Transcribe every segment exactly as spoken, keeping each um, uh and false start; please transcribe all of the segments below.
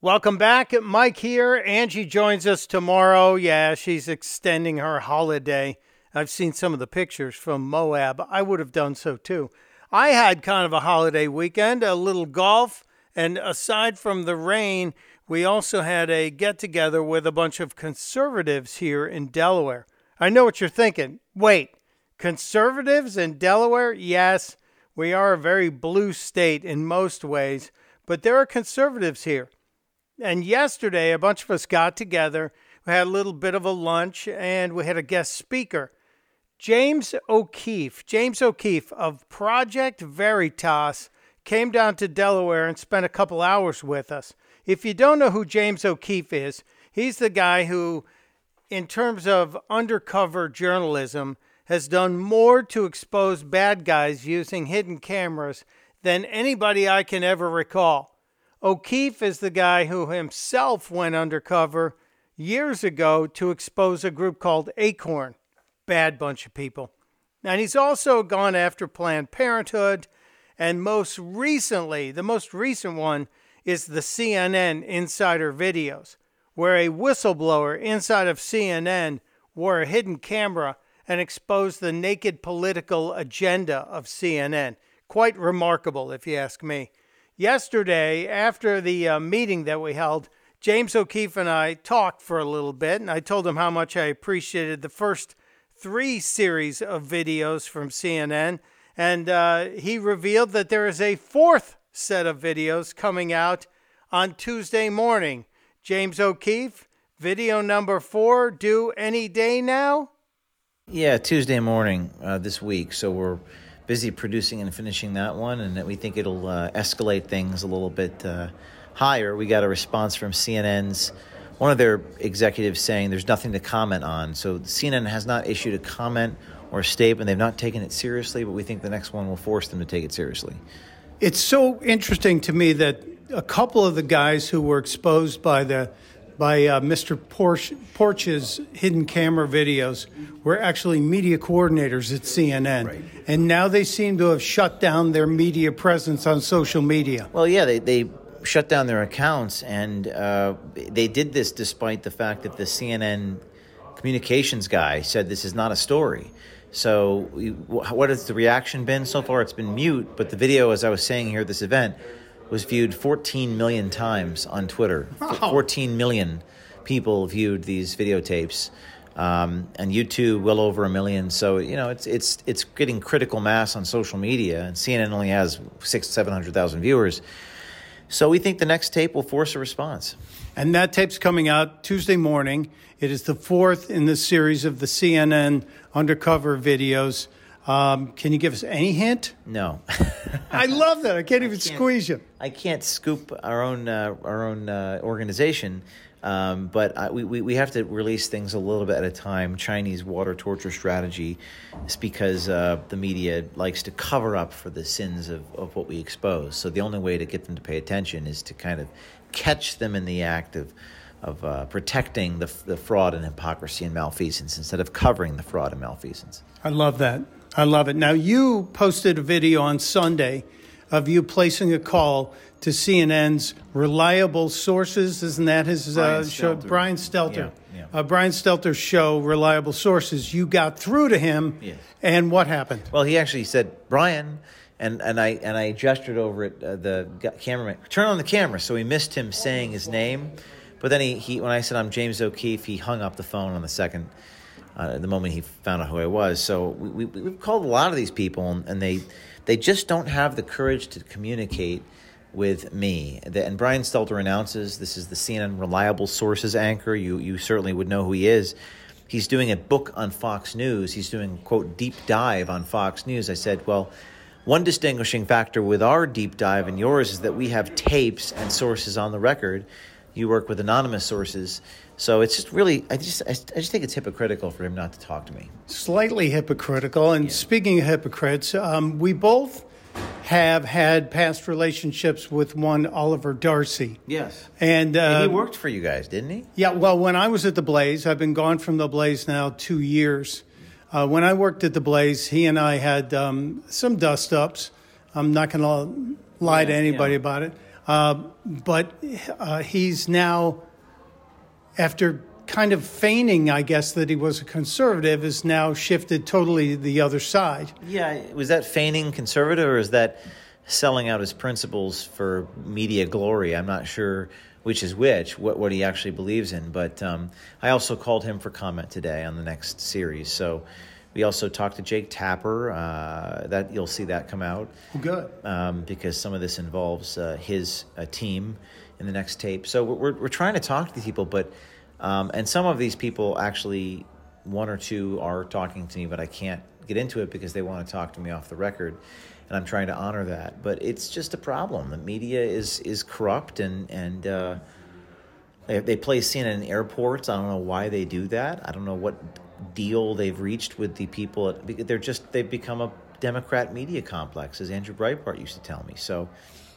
Welcome back. Mike here. Angie joins us tomorrow. Yeah, she's extending her holiday. I've seen some of the pictures from Moab. I would have done so too. I had kind of a holiday weekend, a little golf, and aside from the rain, we also had a get-together with a bunch of conservatives here in Delaware. I know what you're thinking. Wait, conservatives in Delaware? Yes, we are a very blue state in most ways, but there are conservatives here. And yesterday, a bunch of us got together. We had a little bit of a lunch, and we had a guest speaker, James O'Keefe. James O'Keefe of Project Veritas came down to Delaware and spent a couple hours with us. If you don't know who James O'Keefe is, he's the guy who, in terms of undercover journalism, has done more to expose bad guys using hidden cameras than anybody I can ever recall. O'Keefe is the guy who himself went undercover years ago to expose a group called Acorn. Bad bunch of people. And he's also gone after Planned Parenthood. And most recently, the most recent one is the C N N insider videos, where a whistleblower inside of C N N wore a hidden camera and exposed the naked political agenda of C N N. Quite remarkable, if you ask me. Yesterday, after the uh, meeting that we held, James O'Keefe and I talked for a little bit, and I told him how much I appreciated the first three series of videos from C N N, and uh, he revealed that there is a fourth set of videos coming out on Tuesday morning. James O'Keefe, video number four, due any day now? Yeah, Tuesday morning uh, this week, so we're busy producing and finishing that one, and we think it'll uh, escalate things a little bit uh, higher. We got a response from C N N's, one of their executives saying there's nothing to comment on. So C N N has not issued a comment or a statement. They've not taken it seriously, but we think the next one will force them to take it seriously. It's so interesting to me that a couple of the guys who were exposed by the by uh, Mister Porch, Porch's hidden camera videos were actually media coordinators at C N N. Right. And now they seem to have shut down their media presence on social media. Well, yeah, they, they shut down their accounts, and uh, they did this despite the fact that the C N N communications guy said this is not a story. So what has the reaction been? So far it's been mute, but the video, as I was saying here at this event, was viewed fourteen million times on Twitter. Wow. fourteen million people viewed these videotapes, um, and YouTube well over a million. So you know it's it's it's getting critical mass on social media, and C N N only has six seven hundred thousand viewers. So we think the next tape will force a response. And that tape's coming out Tuesday morning. It is the fourth in the series of the C N N undercover videos. Um, can you give us any hint? No. I love that. I can't even I can't, squeeze you. I can't scoop our own uh, our own uh, organization, um, but I, we we have to release things a little bit at a time. Chinese water torture strategy is because uh, the media likes to cover up for the sins of, of what we expose. So the only way to get them to pay attention is to kind of catch them in the act of of uh, protecting the the fraud and hypocrisy and malfeasance instead of covering the fraud and malfeasance. I love that. I love it. Now, you posted a video on Sunday of you placing a call to C N N's reliable sources. Isn't that his Brian uh, show? Stelter. Brian Stelter. Yeah, yeah. Uh, Brian Stelter's show, Reliable Sources. You got through to him. Yes. And what happened? Well, he actually said, Brian, and, and, I, and I gestured over at uh, the cameraman, turn on the camera. So we missed him saying his name. But then he, he when I said, I'm James O'Keefe, he hung up the phone on the second. Uh, the moment he found out who I was. So we, we, we've called a lot of these people, and, and they they just don't have the courage to communicate with me. The, and Brian Stelter announces, this is the C N N Reliable Sources anchor. You you certainly would know who he is. He's doing a book on Fox News. He's doing, quote, deep dive on Fox News. I said, well, one distinguishing factor with our deep dive and yours is that we have tapes and sources on the record. You work with anonymous sources. So it's just really, I just I just think it's hypocritical for him not to talk to me. Slightly hypocritical. And yeah. Speaking of hypocrites, um, we both have had past relationships with one Oliver Darcy. Yes. And, uh, and he worked for you guys, didn't he? Yeah. Well, when I was at The Blaze, I've been gone from The Blaze now two years. Uh, when I worked at The Blaze, he and I had um, some dust-ups. I'm not going to lie yeah, to anybody yeah. about it. Uh, but uh, he's now, after kind of feigning, I guess, that he was a conservative, is now shifted totally the other side. Yeah, was that feigning conservative, or is that selling out his principles for media glory? I'm not sure which is which, what what he actually believes in. But um, I also called him for comment today on the next series. So we also talked to Jake Tapper. Uh, that you'll see that come out. Good, um, because some of this involves uh, his uh, team in the next tape. So we're we're trying to talk to people, but um, and some of these people actually, one or two are talking to me, but I can't get into it because they want to talk to me off the record. And I'm trying to honor that, but it's just a problem. The media is is corrupt, and and uh, they, they play C N N in airports. I don't know why they do that. I don't know what deal they've reached with the people. They're just they've become a Democrat media complex, as Andrew Breitbart used to tell me. So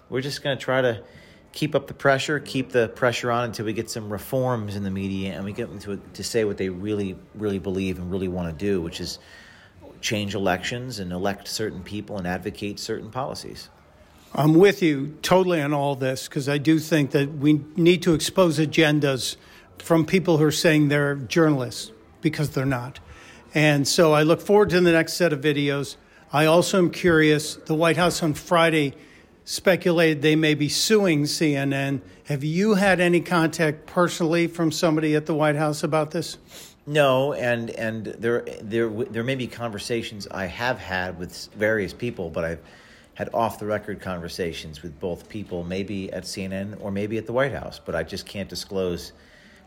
we're just going to try to keep up the pressure, keep the pressure on until we get some reforms in the media, and we get them to to say what they really really believe and really want to do, which is change elections and elect certain people and advocate certain policies. I'm with you totally on all this, because I do think that we need to expose agendas from people who are saying they're journalists, because they're not. And so I look forward to the next set of videos. I also am curious, the White House on Friday speculated they may be suing C N N. Have you had any contact personally from somebody at the White House about this? No, and and there there there may be conversations I have had with various people, but I've had off-the-record conversations with both people, maybe at C N N or maybe at the White House, but I just can't disclose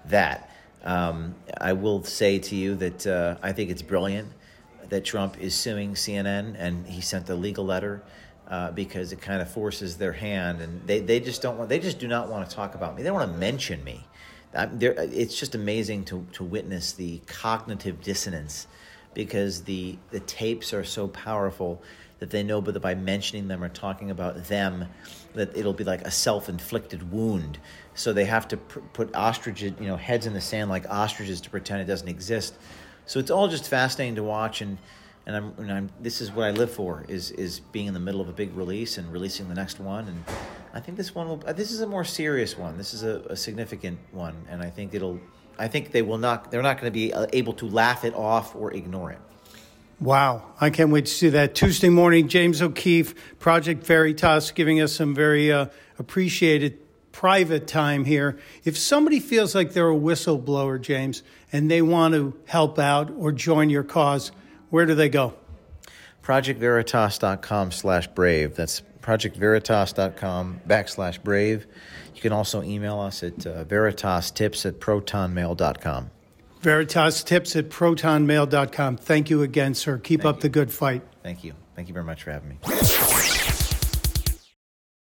that. Um, I will say to you that uh, I think it's brilliant that Trump is suing C N N, and he sent a legal letter uh, because it kind of forces their hand, and they, they just don't want they just do not want to talk about me. They don't want to mention me. I'm there, it's just amazing to, to witness the cognitive dissonance, because the, the tapes are so powerful that they know that by mentioning them or talking about them, that it'll be like a self-inflicted wound. So they have to pr- put ostriches, you know, heads in the sand like ostriches to pretend it doesn't exist. So it's all just fascinating to watch, and and I'm and I'm this is what I live for, is is being in the middle of a big release and releasing the next one. And I think this one will. This is a more serious one. This is a, a significant one, and I think it'll. I think they will not. They're not going to be able to laugh it off or ignore it. Wow! I can't wait to see that Tuesday morning. James O'Keefe, Project Veritas, giving us some very uh, appreciated private time here. If somebody feels like they're a whistleblower, James, and they want to help out or join your cause, where do they go? Project Veritas dot com slash brave. That's ProjectVeritas.com backslash brave. You can also email us at uh, VeritasTips at ProtonMail.com. VeritasTips at ProtonMail.com. Thank you again, sir. Keep Thank up you. the good fight. Thank you. Thank you very much for having me.